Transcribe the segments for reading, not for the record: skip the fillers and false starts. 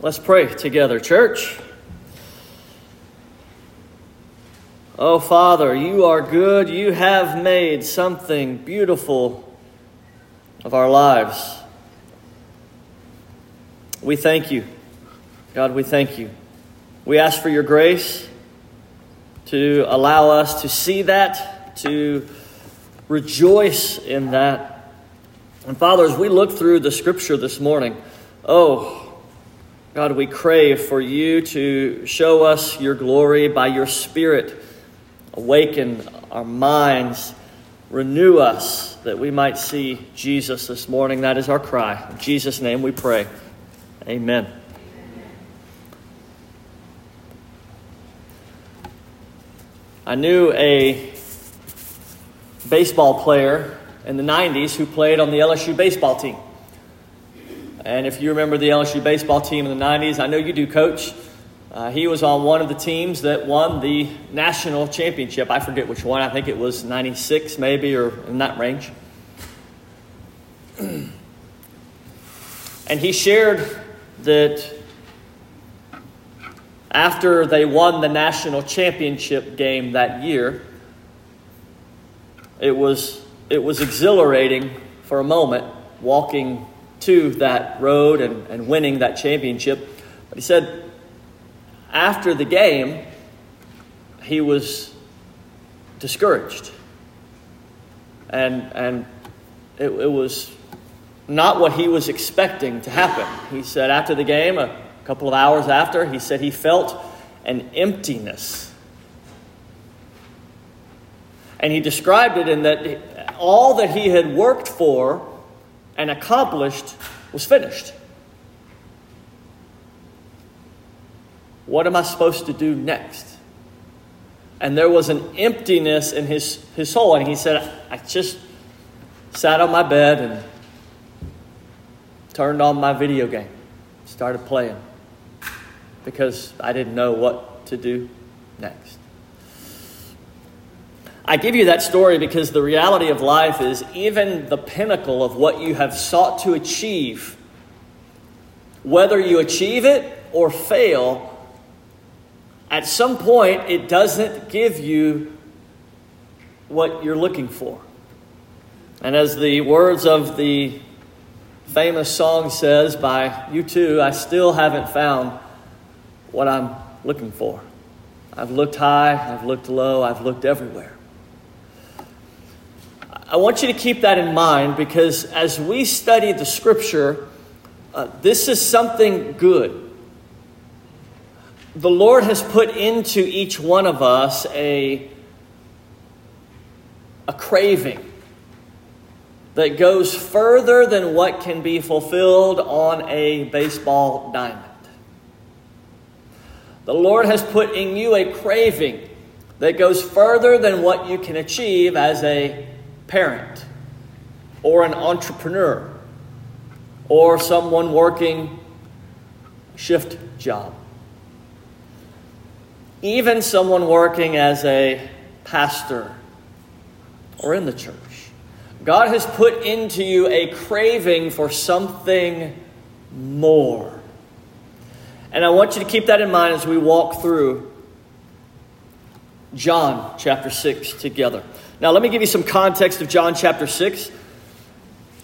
Let's pray together, church. Oh, Father, you are good. You have made something beautiful of our lives. We thank you. God, we thank you. We ask for your grace to allow us to see that, to rejoice in that. And Father, as we look through the scripture this morning, oh, God, we crave for you to show us your glory by your Spirit. Awaken our minds, renew us that we might see Jesus this morning. That is our cry. In Jesus' name we pray. Amen. I knew a baseball player in the 90s who played on the LSU baseball team. And if you remember the LSU baseball team in the 90s, I know you do, Coach. He was on one of the teams that won the national championship. I forget which one. I think it was 96 maybe, or in that range. And he shared that after they won the national championship game that year, it was exhilarating for a moment walking to that road and winning that championship. But he said after the game, he was discouraged. And it was not what he was expecting to happen. He said after the game, a couple of hours after, he said he felt an emptiness. And he described it in that all that he had worked for and accomplished was finished. What am I supposed to do next? And there was an emptiness in his soul. And he said, I just sat on my bed and turned on my video game, started playing, because I didn't know what to do next. I give you that story because the reality of life is even the pinnacle of what you have sought to achieve, whether you achieve it or fail, at some point it doesn't give you what you're looking for. And as the words of the famous song says by U2, I still haven't found what I'm looking for. I've looked high, I've looked low, I've looked everywhere. I want you to keep that in mind, because as we study the scripture, this is something good. The Lord has put into each one of us a craving that goes further than what can be fulfilled on a baseball diamond. The Lord has put in you a craving that goes further than what you can achieve as a parent, or an entrepreneur, or someone working shift job. Even someone working as a pastor or in the church. God has put into you a craving for something more. And I want you to keep that in mind as we walk through John chapter 6 together. Now, let me give you some context of John chapter 6.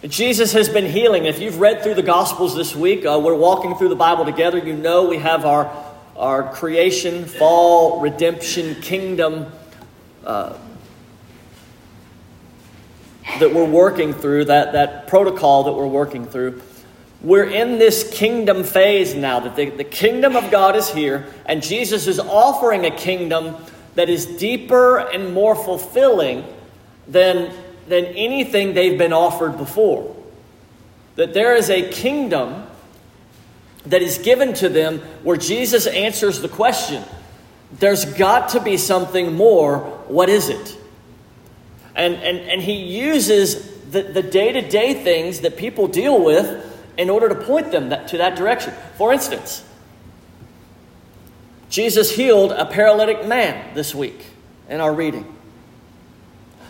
Jesus has been healing. If you've read through the Gospels this week, we're walking through the Bible together. You know we have our creation, fall, redemption, kingdom that we're working through, that protocol that we're working through. We're in this kingdom phase now, that the kingdom of God is here, and Jesus is offering a kingdom that is deeper and more fulfilling than anything they've been offered before. That there is a kingdom that is given to them where Jesus answers the question, there's got to be something more, what is it? And he uses the day-to-day things that people deal with in order to point them to that direction. For instance, Jesus healed a paralytic man this week in our reading.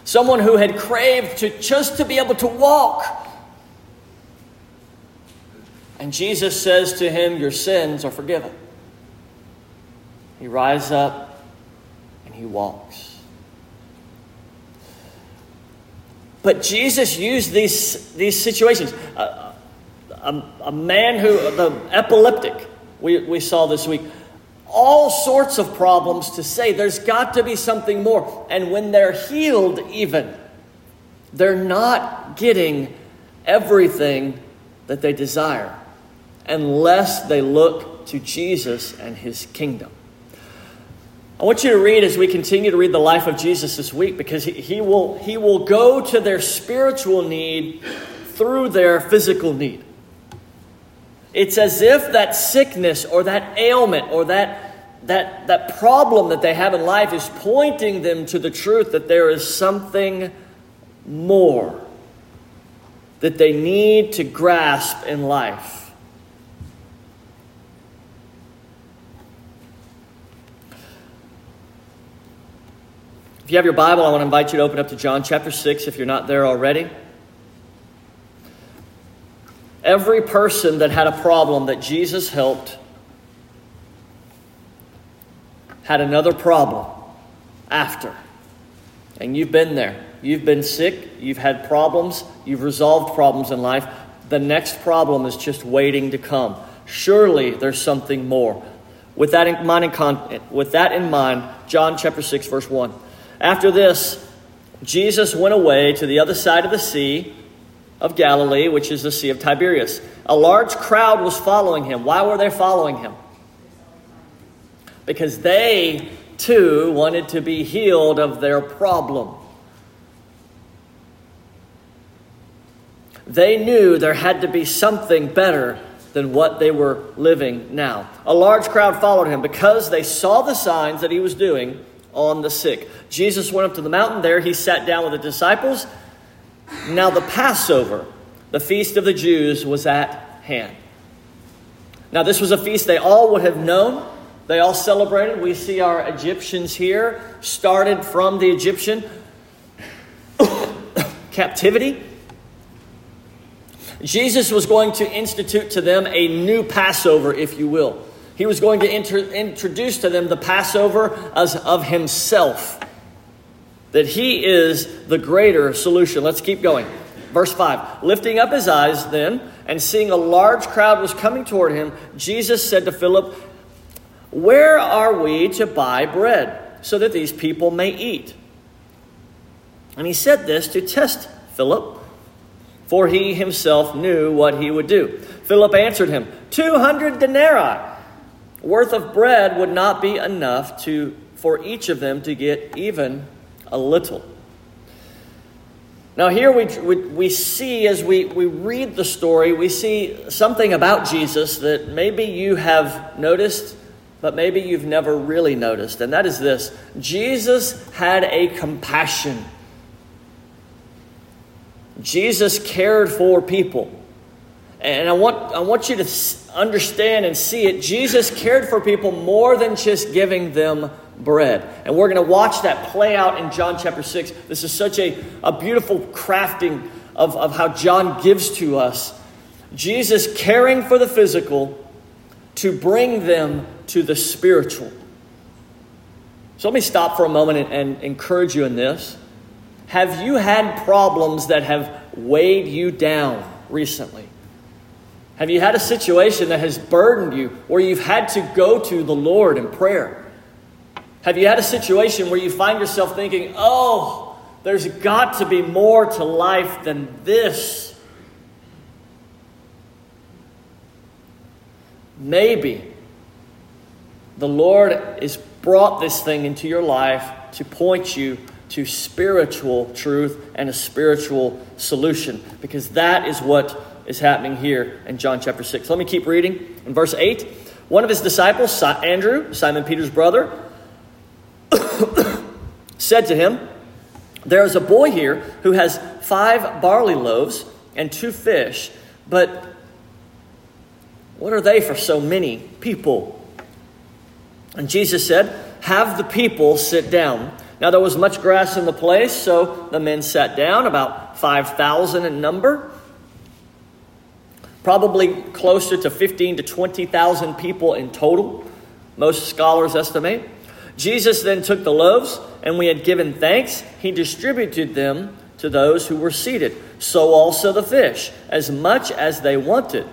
Someone who had craved to just to be able to walk. And Jesus says to him, your sins are forgiven. He rises up and he walks. But Jesus used these situations. A man who, the epileptic, we saw this week, all sorts of problems to say there's got to be something more. And when they're healed even, they're not getting everything that they desire unless they look to Jesus and his kingdom. I want you to read as we continue to read the life of Jesus this week, because he will go to their spiritual need through their physical need. It's as if that sickness or that ailment or that problem that they have in life is pointing them to the truth that there is something more that they need to grasp in life. If you have your Bible, I want to invite you to open up to John chapter 6 if you're not there already. Every person that had a problem that Jesus helped had another problem after. And you've been there. You've been sick. You've had problems. You've resolved problems in life. The next problem is just waiting to come. Surely there's something more. With that in mind, John chapter 6, verse 1. After this, Jesus went away to the other side of the sea of Galilee, which is the Sea of Tiberias. A large crowd was following him. Why were they following him? Because they, too, wanted to be healed of their problem. They knew there had to be something better than what they were living now. A large crowd followed him because they saw the signs that he was doing on the sick. Jesus went up to the mountain. There he sat down with the disciples. Now the Passover, the feast of the Jews, was at hand. Now this was a feast they all would have known. They all celebrated. We see our Egyptians here, started from the Egyptian captivity. Jesus was going to institute to them a new Passover, if you will. He was going to introduce to them the Passover as of himself, that he is the greater solution. Let's keep going. Verse 5. Lifting up his eyes then, and seeing a large crowd was coming toward him, Jesus said to Philip, "Where are we to buy bread so that these people may eat?" And he said this to test Philip, for he himself knew what he would do. Philip answered him, 200 denarii worth of bread would not be enough for each of them to get even a little. Now here we see, as we read the story, we see something about Jesus that maybe you have noticed, but maybe you've never really noticed. And that is this: Jesus had a compassion. Jesus cared for people. And I want you to understand and see it. Jesus cared for people more than just giving them bread. And we're going to watch that play out in John chapter 6. This is such a beautiful crafting of how John gives to us. Jesus caring for the physical to bring them to the spiritual. So let me stop for a moment and encourage you in this. Have you had problems that have weighed you down recently? Have you had a situation that has burdened you where you've had to go to the Lord in prayer? Have you had a situation where you find yourself thinking, oh, there's got to be more to life than this? Maybe the Lord has brought this thing into your life to point you to spiritual truth and a spiritual solution, because that is what is happening here in John chapter 6. Let me keep reading. In verse 8, one of his disciples, Andrew, Simon Peter's brother, said to him, "There is a boy here who has 5 barley loaves and 2 fish, but what are they for so many people?" And Jesus said, "Have the people sit down." Now there was much grass in the place, so the men sat down, about 5,000 in number. probably closer to 15 to 20,000 people in total, most scholars estimate. Jesus then took the loaves, and when he had given thanks, he distributed them to those who were seated. So also the fish, as much as they wanted.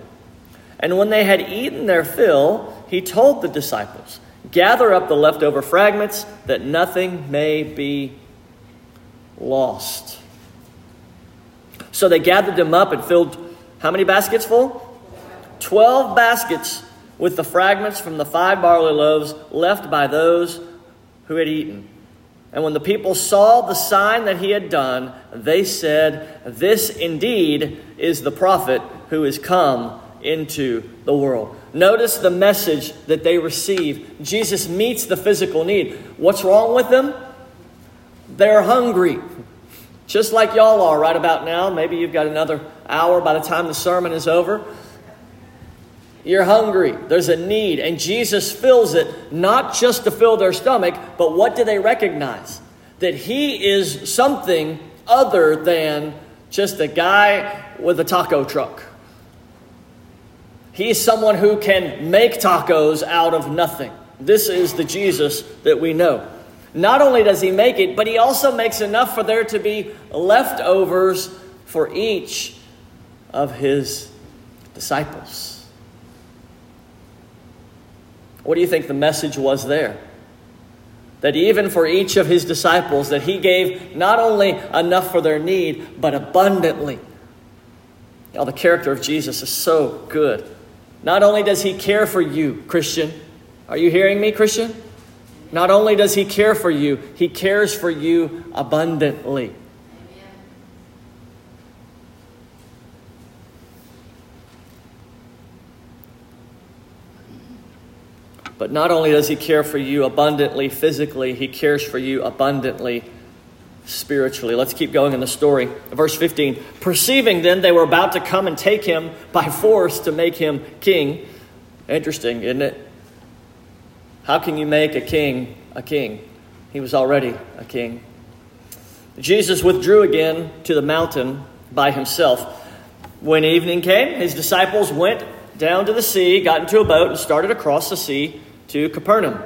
And when they had eaten their fill, he told the disciples, "Gather up the leftover fragments, that nothing may be lost." So they gathered them up and filled how many baskets full? 12 baskets with the fragments from the 5 barley loaves left by those who had eaten. And when the people saw the sign that he had done, they said, "This indeed is the prophet who is come into the world." Notice the message that they receive. Jesus meets the physical need. What's wrong with them? They're hungry. Just like y'all are right about now. Maybe you've got another hour by the time the sermon is over. You're hungry. There's a need. And Jesus fills it, not just to fill their stomach, but what do they recognize? That he is something other than just a guy with a taco truck. He's someone who can make tacos out of nothing. This is the Jesus that we know. Not only does he make it, but he also makes enough for there to be leftovers for each of his disciples. What do you think the message was there? That even for each of his disciples, that he gave not only enough for their need, but abundantly. Now, the character of Jesus is so good. Not only does he care for you, Christian. Are you hearing me, Christian? Not only does he care for you, he cares for you abundantly. Amen. But not only does he care for you abundantly physically, he cares for you abundantly spiritually. Let's keep going in the story. Verse 15, perceiving then they were about to come and take him by force to make him king. Interesting, isn't it? How can you make a king a king? He was already a king. Jesus withdrew again to the mountain by himself. When evening came, his disciples went down to the sea, got into a boat, and started across the sea to Capernaum.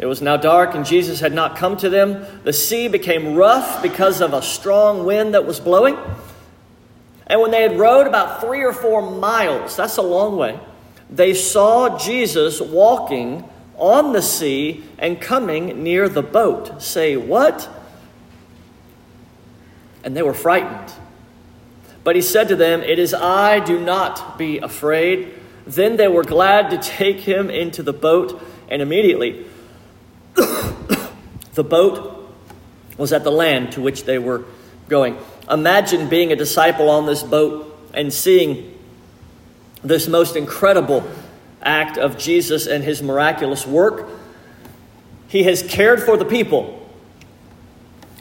It was now dark, and Jesus had not come to them. The sea became rough because of a strong wind that was blowing. And when they had rowed about 3 or 4 miles, that's a long way, they saw Jesus walking on the sea and coming near the boat. Say, "What?" And they were frightened. But he said to them, "It is I, do not be afraid." Then they were glad to take him into the boat, and immediately the boat was at the land to which they were going. Imagine being a disciple on this boat and seeing this most incredible act of Jesus and his miraculous work. He has cared for the people.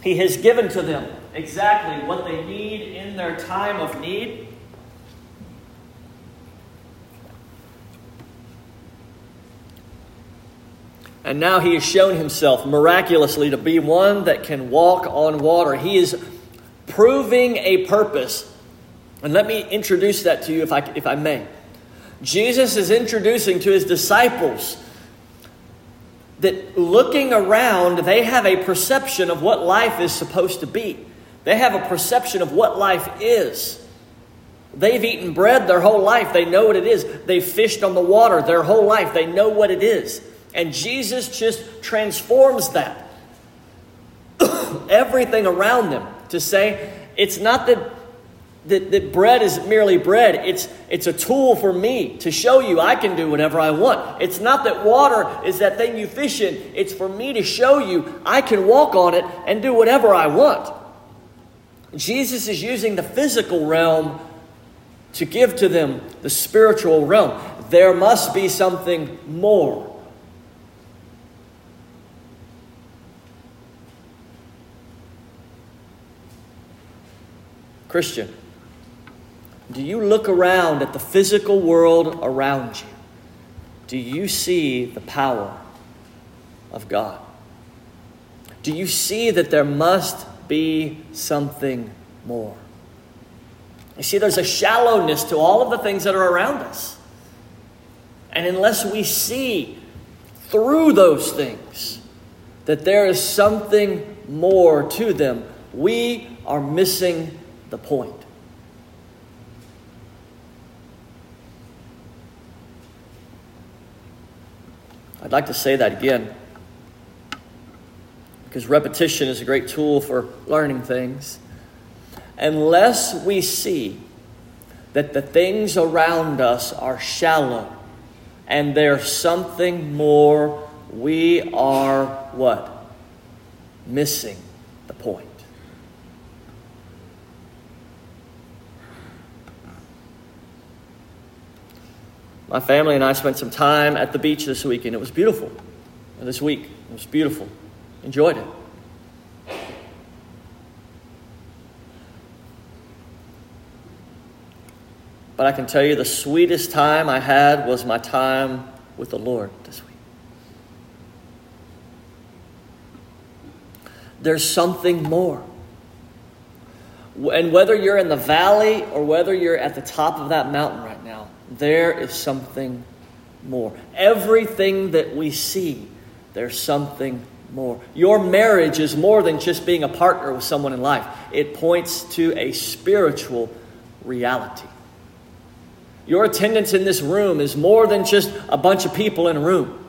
He has given to them exactly what they need in their time of need. And now he has shown himself miraculously to be one that can walk on water. He is proving a purpose. And let me introduce that to you if I may. Jesus is introducing to his disciples that looking around, they have a perception of what life is supposed to be. They have a perception of what life is. They've eaten bread their whole life. They know what it is. They've fished on the water their whole life. They know what it is. And Jesus just transforms that. Everything around them to say, it's not that bread is merely bread. It's a tool for me to show you I can do whatever I want. It's not that water is that thing you fish in. It's for me to show you I can walk on it and do whatever I want. Jesus is using the physical realm to give to them the spiritual realm. There must be something more. Christian, do you look around at the physical world around you? Do you see the power of God? Do you see that there must be something more? You see, there's a shallowness to all of the things that are around us. And unless we see through those things that there is something more to them, we are missing the point. I'd like to say that again, because repetition is a great tool for learning things. Unless we see that the things around us are shallow and there's something more, we are what? Missing the point. My family and I spent some time at the beach this weekend. It was beautiful. This week, it was beautiful. Enjoyed it. But I can tell you the sweetest time I had was my time with the Lord this week. There's something more. And whether you're in the valley or whether you're at the top of that mountain right now, there is something more. Everything that we see, there's something more. Your marriage is more than just being a partner with someone in life. It points to a spiritual reality. Your attendance in this room is more than just a bunch of people in a room.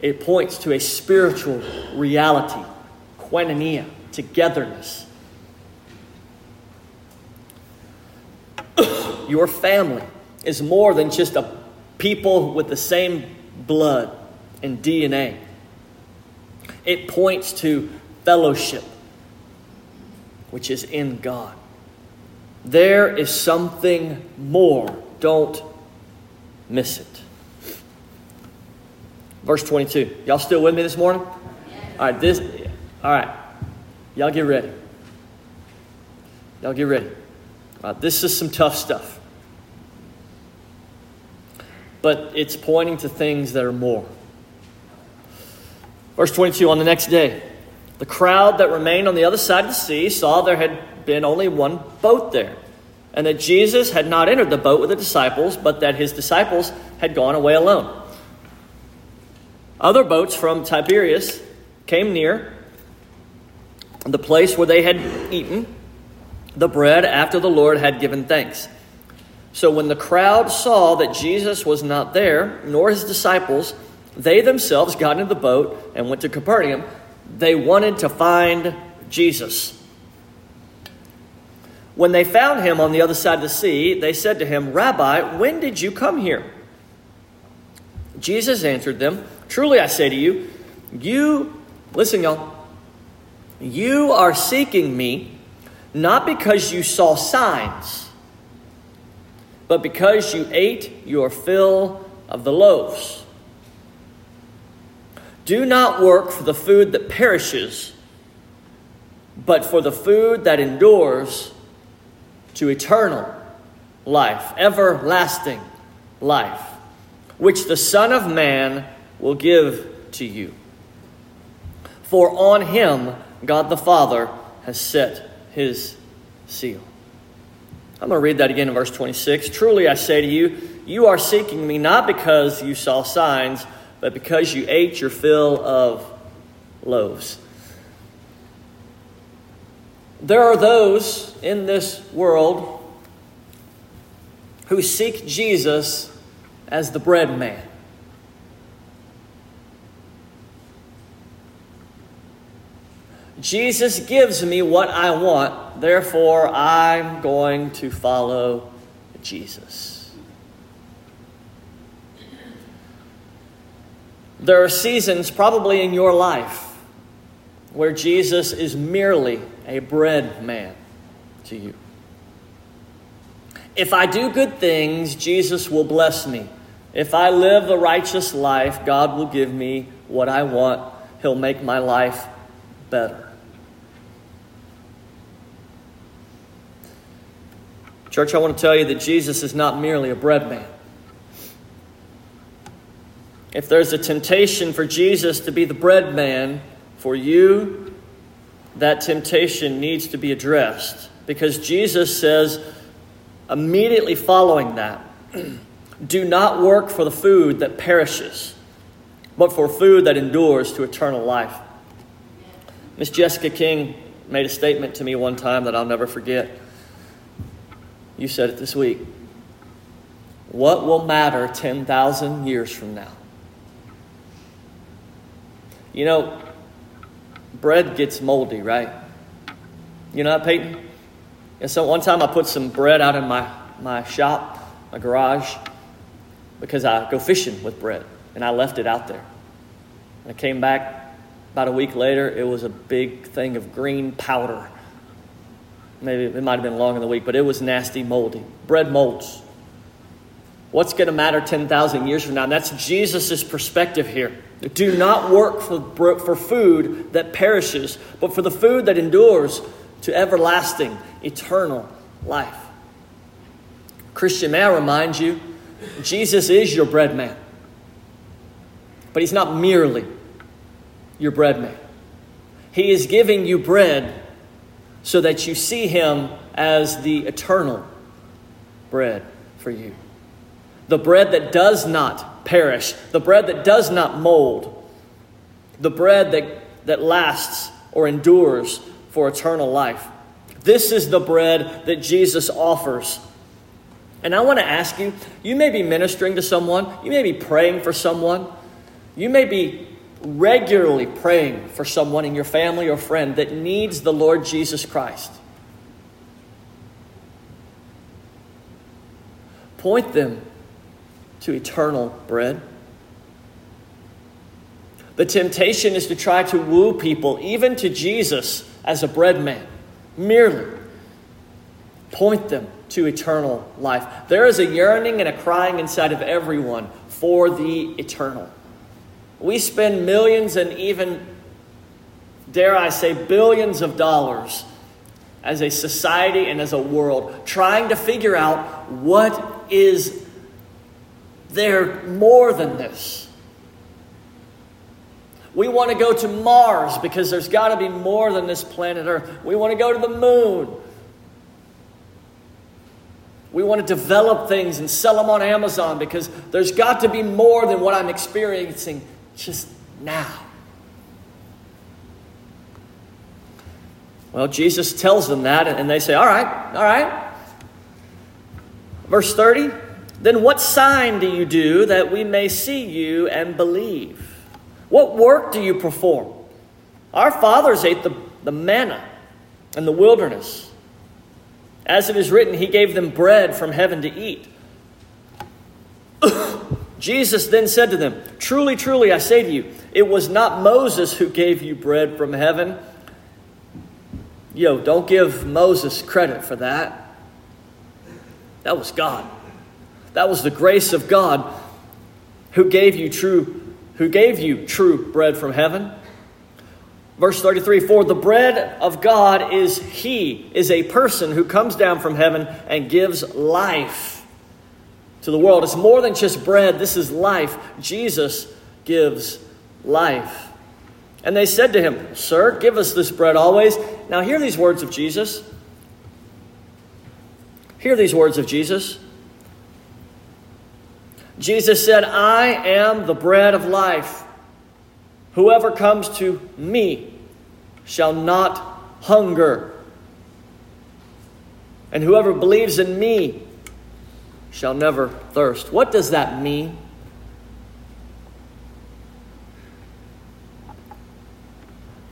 It points to a spiritual reality, koinonia, togetherness. Your family is more than just a people with the same blood and DNA. It points to fellowship, which is in God. There is something more. Don't miss it. Verse 22. Y'all still with me this morning? Yes. All right. Y'all get ready. All right, this is some tough stuff. But it's pointing to things that are more. Verse 22. On the next day, the crowd that remained on the other side of the sea saw there had been only one boat there, and that Jesus had not entered the boat with the disciples, but that his disciples had gone away alone. Other boats from Tiberias came near the place where they had eaten the bread after the Lord had given thanks. So when the crowd saw that Jesus was not there, nor his disciples, they themselves got into the boat and went to Capernaum. They wanted to find Jesus. When they found him on the other side of the sea, they said to him, "Rabbi, when did you come here?" Jesus answered them, "Truly I say to you, you are seeking me, not because you saw signs, but because you ate your fill of the loaves. Do not work for the food that perishes, but for the food that endures to eternal life, everlasting life, which the Son of Man will give to you. For on him God the Father has set his seal." I'm going to read that again in verse 26. "Truly I say to you, you are seeking me not because you saw signs, but because you ate your fill of loaves." There are those in this world who seek Jesus as the bread man. Jesus gives me what I want, therefore I'm going to follow Jesus. There are seasons probably in your life where Jesus is merely a bread man to you. If I do good things, Jesus will bless me. If I live a righteous life, God will give me what I want. He'll make my life better. Church, I want to tell you that Jesus is not merely a bread man. If there's a temptation for Jesus to be the bread man for you, that temptation needs to be addressed, because Jesus says immediately following that, do not work for the food that perishes, but for food that endures to eternal life. Miss Jessica King made a statement to me one time that I'll never forget. You said it this week. What will matter 10,000 years from now? You know, bread gets moldy, right? You know that, Peyton? And so one time I put some bread out in my shop, my garage, because I go fishing with bread, and I left it out there. And I came back about a week later. It was a big thing of green powder. Maybe it might have been long in the week, but it was nasty, moldy. Bread molds. What's going to matter 10,000 years from now? And that's Jesus' perspective here. Do not work for food that perishes, but for the food that endures to everlasting, eternal life. Christian, may I remind you, Jesus is your bread man. But he's not merely your bread man. He is giving you bread so that you see him as the eternal bread for you. The bread that does not perish. The bread that does not mold. The bread that lasts or endures for eternal life. This is the bread that Jesus offers. And I want to ask you, you may be ministering to someone. You may be praying for someone. You may be regularly praying for someone in your family or friend that needs the Lord Jesus Christ. Point them to eternal bread. The temptation is to try to woo people, even to Jesus as a bread man. Merely point them to eternal life. There is a yearning and a crying inside of everyone for the eternal. We spend millions and even, dare I say, billions of dollars as a society and as a world trying to figure out what is there more than this. We want to go to Mars because there's got to be more than this planet Earth. We want to go to the moon. We want to develop things and sell them on Amazon because there's got to be more than what I'm experiencing just now. Well, Jesus tells them that, and they say, all right. Verse 30. Then what sign do you do that we may see you and believe? What work do you perform? Our fathers ate the manna in the wilderness. As it is written, he gave them bread from heaven to eat. Jesus then said to them, truly, truly, I say to you, it was not Moses who gave you bread from heaven. Yo, don't give Moses credit for that. That was God. That was the grace of God who gave you true bread from heaven. Verse 33, for the bread of God is a person who comes down from heaven and gives life to the world. It's more than just bread. This is life. Jesus gives life. And they said to him, sir, give us this bread always. Now hear these words of Jesus. Jesus said, I am the bread of life. Whoever comes to me shall not hunger. And whoever believes in me shall never thirst. What does that mean?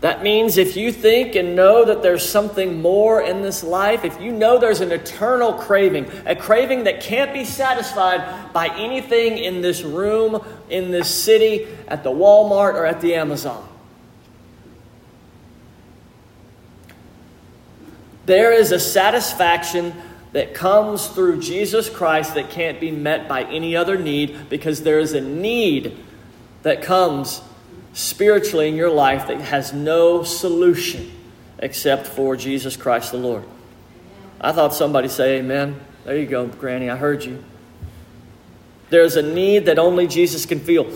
That means if you think and know that there's something more in this life, if you know there's an eternal craving, a craving that can't be satisfied by anything in this room, in this city, at the Walmart or at the Amazon. There is a satisfaction that comes through Jesus Christ that can't be met by any other need, because there is a need that comes spiritually in your life that has no solution except for Jesus Christ the Lord. I thought somebody say amen. There you go, Granny. I heard you. There's a need that only Jesus can feel.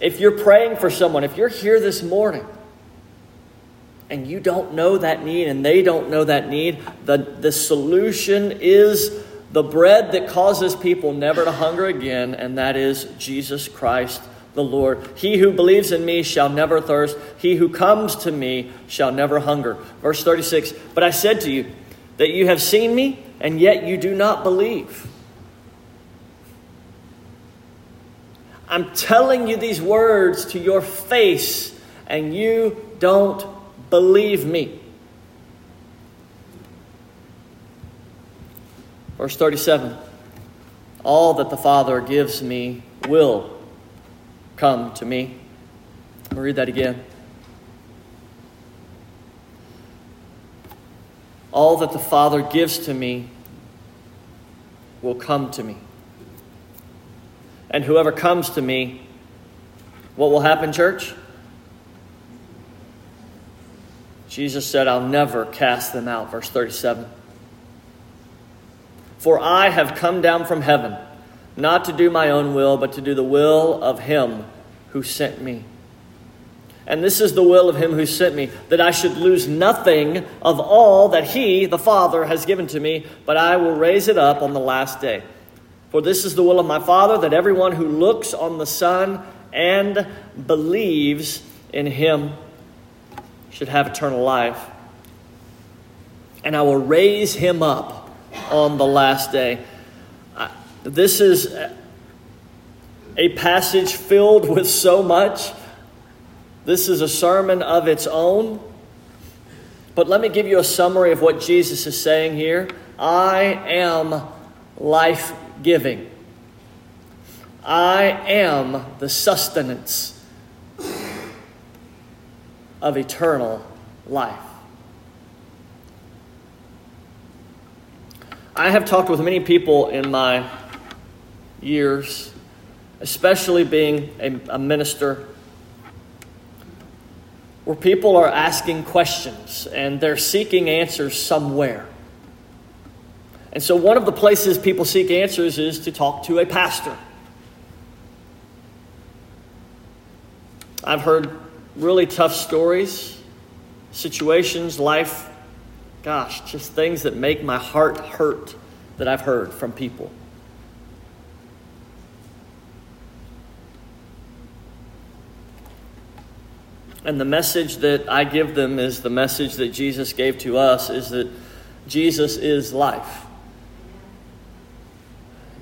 If you're praying for someone, if you're here this morning and you don't know that need and they don't know that need, the solution is the bread that causes people never to hunger again, and that is Jesus Christ the Lord. He who believes in me shall never thirst. He who comes to me shall never hunger. Verse 36, but I said to you that you have seen me, and yet you do not believe. I'm telling you these words to your face, and you don't believe me. Verse 37, all that the Father gives me will come to me. I'll read that again. All that the Father gives to me will come to me. And whoever comes to me, what will happen, church? Jesus said, I'll never cast them out. Verse 37. For I have come down from heaven, not to do my own will, but to do the will of him who sent me. And this is the will of him who sent me, that I should lose nothing of all that he, the Father, has given to me, but I will raise it up on the last day. For this is the will of my Father, that everyone who looks on the Son and believes in him should have eternal life. And I will raise him up on the last day. This is a passage filled with so much. This is a sermon of its own. But let me give you a summary of what Jesus is saying here. I am life giving. I am the sustenance of eternal life. I have talked with many people in my years, especially being a minister, where people are asking questions and they're seeking answers somewhere. And so one of the places people seek answers is to talk to a pastor. I've heard really tough stories, situations, life, just things that make my heart hurt that I've heard from people. And the message that I give them is the message that Jesus gave to us, is that Jesus is life.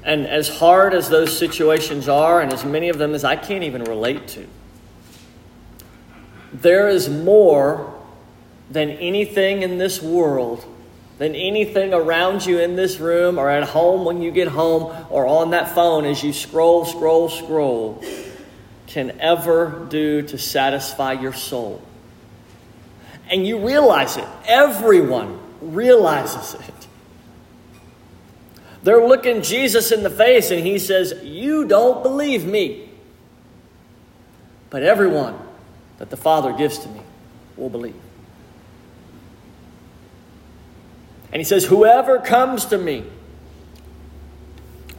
And as hard as those situations are, and as many of them as I can't even relate to, there is more than anything in this world, than anything around you in this room or at home when you get home or on that phone as you scroll, can ever do to satisfy your soul. And you realize it. Everyone realizes it. They're looking Jesus in the face and he says, you don't believe me. But everyone that the Father gives to me will believe. And he says, whoever comes to me,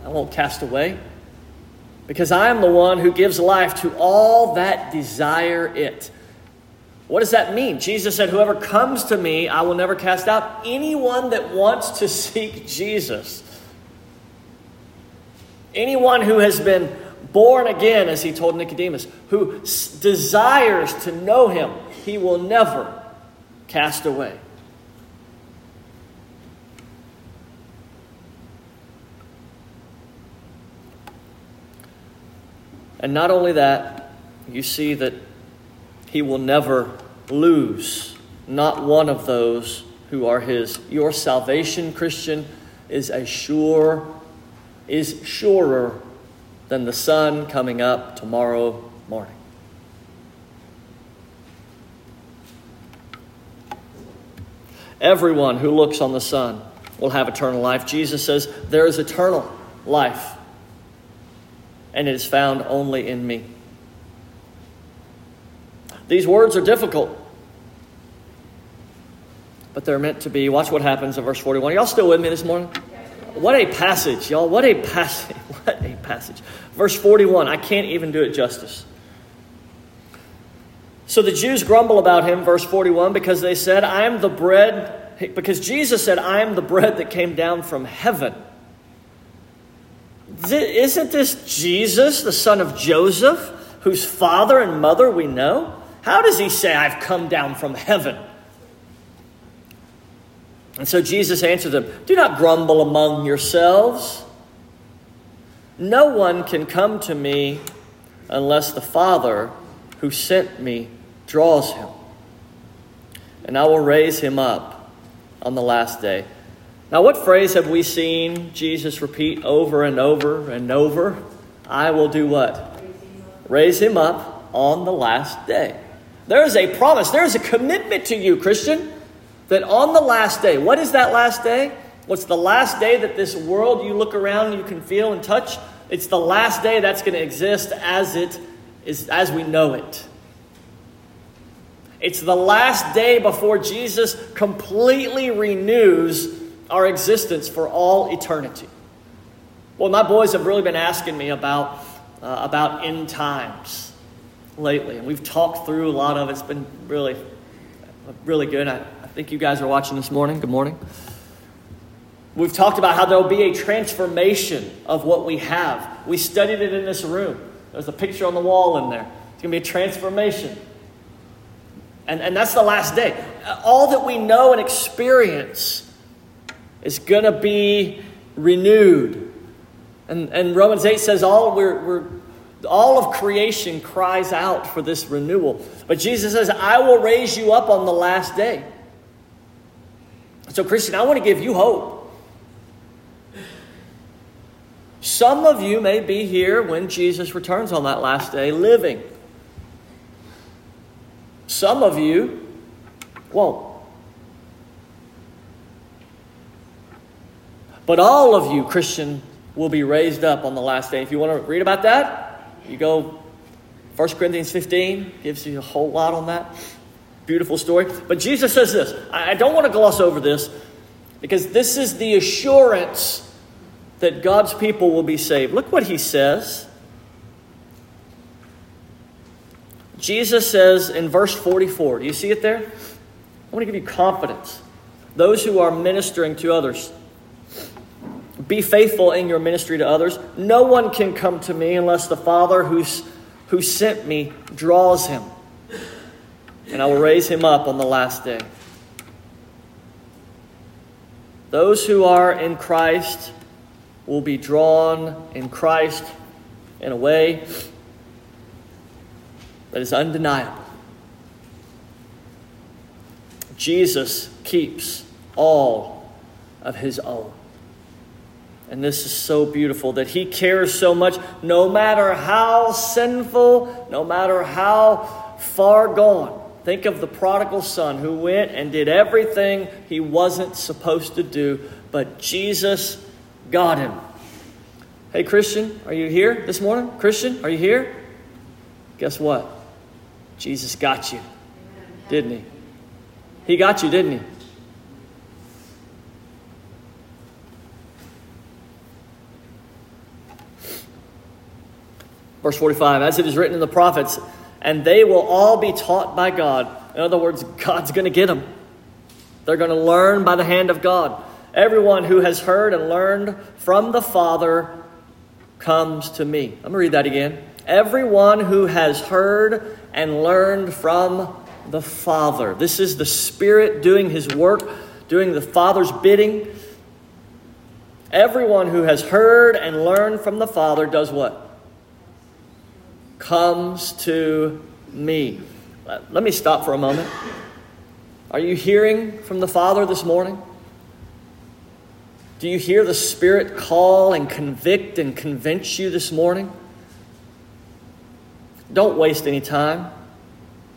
I won't cast away, because I am the one who gives life to all that desire it. What does that mean? Jesus said, whoever comes to me, I will never cast out. Anyone that wants to seek Jesus, anyone who has been born again, as he told Nicodemus, who desires to know him, he will never cast away. And not only that, you see that he will never lose not one of those who are his. Your salvation, Christian, is surer than the sun coming up tomorrow morning. Everyone who looks on the Son will have eternal life. Jesus says, there is eternal life, and it is found only in me. These words are difficult, but they're meant to be. Watch what happens in verse 41. Are y'all still with me this morning? What a passage, y'all. What a passage. Verse 41. I can't even do it justice. So the Jews grumble about him, verse 41, because they said, I am the bread, because Jesus said, I am the bread that came down from heaven. Isn't this Jesus, the son of Joseph, whose father and mother we know? How does he say, I've come down from heaven? And so Jesus answered them, do not grumble among yourselves. No one can come to me unless the Father who sent me draws him, and I will raise him up on the last day. Now, what phrase have we seen Jesus repeat over and over and over? I will do what? Raise him up on the last day. There is a promise. There is a commitment to you, Christian, that on the last day, what is that last day? What's the last day that this world you look around, you can feel and touch? It's the last day that's going to exist as it is, as we know it. It's the last day before Jesus completely renews our existence for all eternity. Well, my boys have really been asking me about end times lately, and we've talked through a lot of it. It's been really, really good. I think you guys are watching this morning. Good morning. We've talked about how there'll be a transformation of what we have. We studied it in this room. There's a picture on the wall in there. It's going to be a transformation. And that's the last day. All that we know and experience is going to be renewed. And Romans 8 says all of creation cries out for this renewal. But Jesus says, I will raise you up on the last day. So Christian, I want to give you hope. Some of you may be here when Jesus returns on that last day living. Some of you won't. But all of you, Christian, will be raised up on the last day. If you want to read about that, you go 1 Corinthians 15. Gives you a whole lot on that. Beautiful story. But Jesus says this. I don't want to gloss over this, because this is the assurance that God's people will be saved. Look what he says. Jesus says in verse 44, do you see it there? I want to give you confidence. Those who are ministering to others, be faithful in your ministry to others. No one can come to me unless the Father who sent me draws him, and I will raise him up on the last day. Those who are in Christ will be drawn in Christ in a way that is undeniable. Jesus keeps all of his own. And this is so beautiful that he cares so much, no matter how sinful, no matter how far gone. Think of the prodigal son who went and did everything he wasn't supposed to do, but Jesus got him. Hey, Christian, are you here this morning? Christian, are you here? Guess what? Jesus got you, didn't he? He got you, didn't he? Verse 45, as it is written in the prophets, and they will all be taught by God. In other words, God's going to get them. They're going to learn by the hand of God. Everyone who has heard and learned from the Father comes to me. I'm going to read that again. Everyone who has heard and learned from the Father. This is the Spirit doing his work, doing the Father's bidding. Everyone who has heard and learned from the Father does what? Comes to me. Let me stop for a moment. Are you hearing from the Father this morning? Do you hear the Spirit call and convict and convince you this morning? Don't waste any time,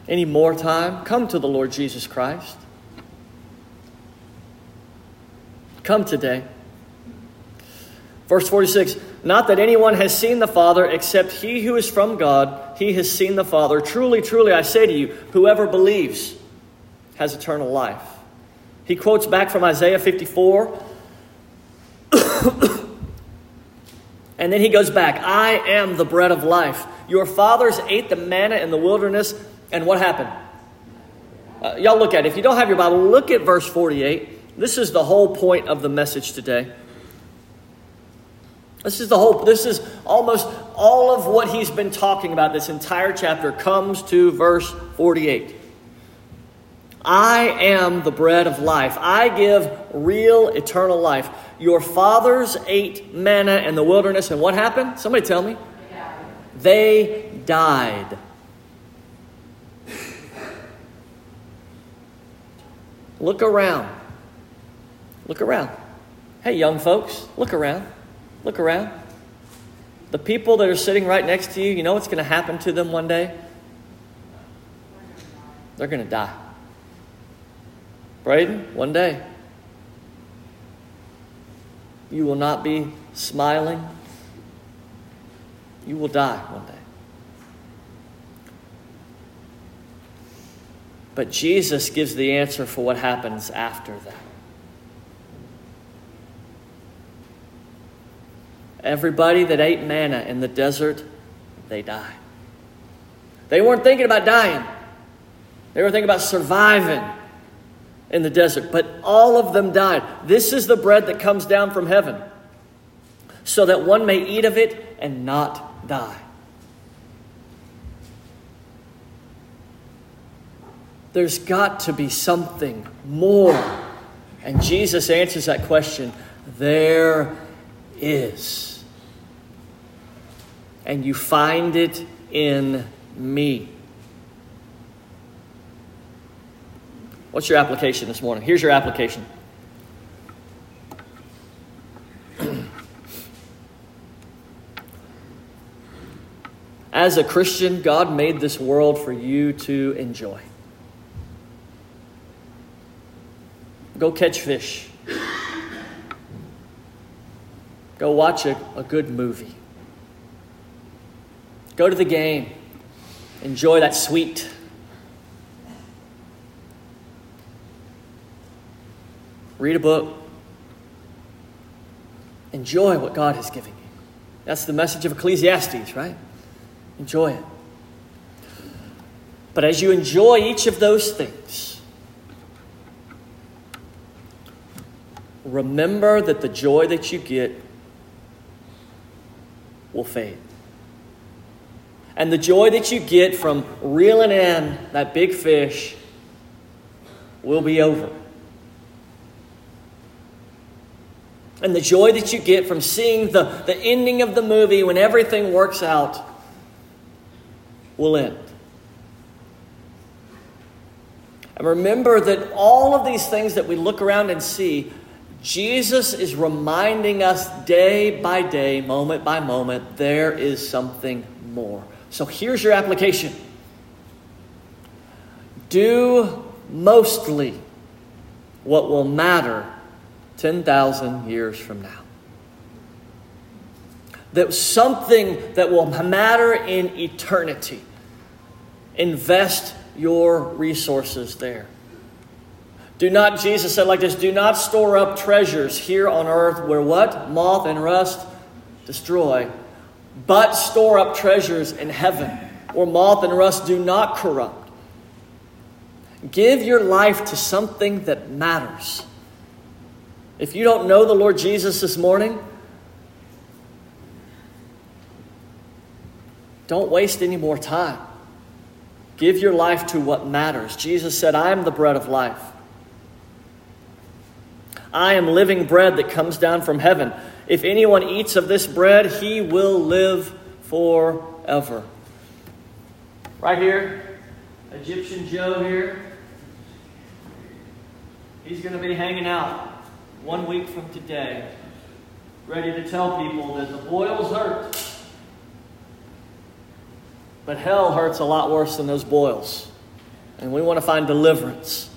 any more time. Come to the Lord Jesus Christ. Come today. Verse 46, not that anyone has seen the Father except he who is from God. He has seen the Father. Truly, truly, I say to you, whoever believes has eternal life. He quotes back from Isaiah 54. And then he goes back. I am the bread of life. Your fathers ate the manna in the wilderness And what happened? Y'all look at it. If you don't have your Bible, look at verse 48. This is the whole point of the message today. This is almost all of what he's been talking about this entire chapter comes to verse 48. I am the bread of life. I give real eternal life. Your fathers ate manna in the wilderness, and what happened? Somebody tell me. They died. Look around. Look around. Hey, young folks, look around. Look around. The people that are sitting right next to you, you know what's going to happen to them one day? They're going to die. Braden, one day, you will not be smiling. You will die one day. But Jesus gives the answer for what happens after that. Everybody that ate manna in the desert, they died. They weren't thinking about dying. They were thinking about surviving in the desert. But all of them died. This is the bread that comes down from heaven, so that one may eat of it and not die. There's got to be something more. And Jesus answers that question. There is. And you find it in me. What's your application this morning? Here's your application. As a Christian, God made this world for you to enjoy. Go catch fish. Go watch a good movie. Go to the game. Enjoy that sweet. Read a book. Enjoy what God has given you. That's the message of Ecclesiastes, right? Enjoy it. But as you enjoy each of those things, remember that the joy that you get will fade. And the joy that you get from reeling in that big fish will be over. And the joy that you get from seeing the ending of the movie when everything works out will end. And remember that all of these things that we look around and see, Jesus is reminding us day by day, moment by moment, there is something more. So here's your application. Do mostly what will matter 10,000 years from now. That something that will matter in eternity. Invest your resources there. Do not, Jesus said like this, do not store up treasures here on earth where what? Moth and rust destroy. But store up treasures in heaven where moth and rust do not corrupt. Give your life to something that matters. If you don't know the Lord Jesus this morning, don't waste any more time. Give your life to what matters. Jesus said, I am the bread of life. I am living bread that comes down from heaven. If anyone eats of this bread, he will live forever. Right here, Egyptian Joe here. He's going to be hanging out 1 week from today, ready to tell people that the boils hurt. But hell hurts a lot worse than those boils. And we want to find deliverance.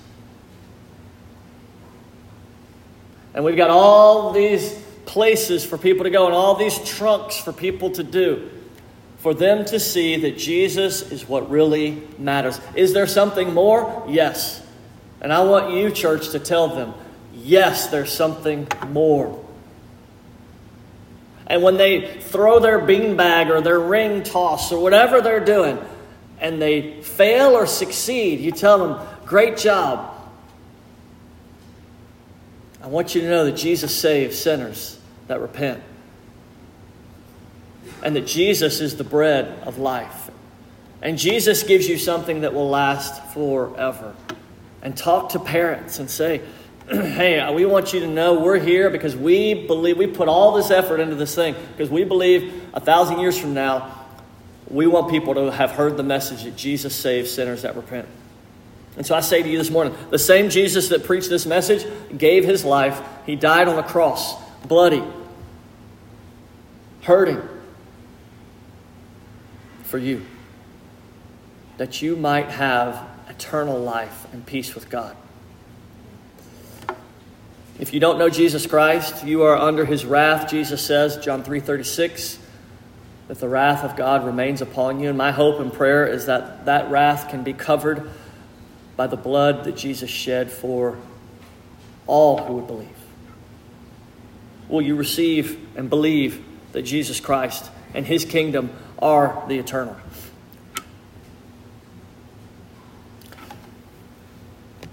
And we've got all these places for people to go and all these trunks for people to do, for them to see that Jesus is what really matters. Is there something more? Yes. And I want you, church, to tell them, yes, there's something more. And when they throw their beanbag or their ring toss or whatever they're doing, and they fail or succeed, you tell them, great job. I want you to know that Jesus saves sinners that repent. And that Jesus is the bread of life. And Jesus gives you something that will last forever. And talk to parents and say, hey, we want you to know we're here because we believe, we put all this effort into this thing because we believe 1,000 years from now, we want people to have heard the message that Jesus saves sinners that repent. And so I say to you this morning, the same Jesus that preached this message gave his life. He died on a cross, bloody, hurting for you, that you might have eternal life and peace with God. If you don't know Jesus Christ, you are under his wrath. Jesus says, John 3:36, that the wrath of God remains upon you. And my hope and prayer is that that wrath can be covered by the blood that Jesus shed for all who would believe. Will you receive and believe that Jesus Christ and his kingdom are the eternal?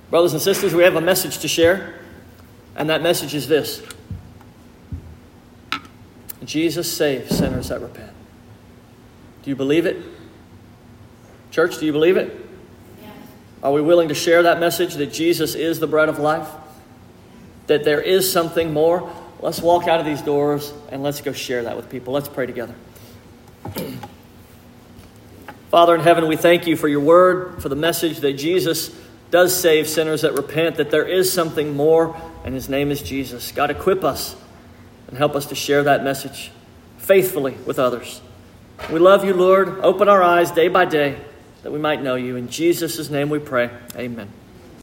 Brothers and sisters, we have a message to share. And that message is this. Jesus saves sinners that repent. Do you believe it? Church, do you believe it? Yes. Are we willing to share that message that Jesus is the bread of life? That there is something more? Let's walk out of these doors and let's go share that with people. Let's pray together. Father in heaven, we thank you for your word, for the message that Jesus does save sinners that repent, that there is something more, and his name is Jesus. God, equip us and help us to share that message faithfully with others. We love you, Lord. Open our eyes day by day that we might know you. In Jesus' name we pray. Amen.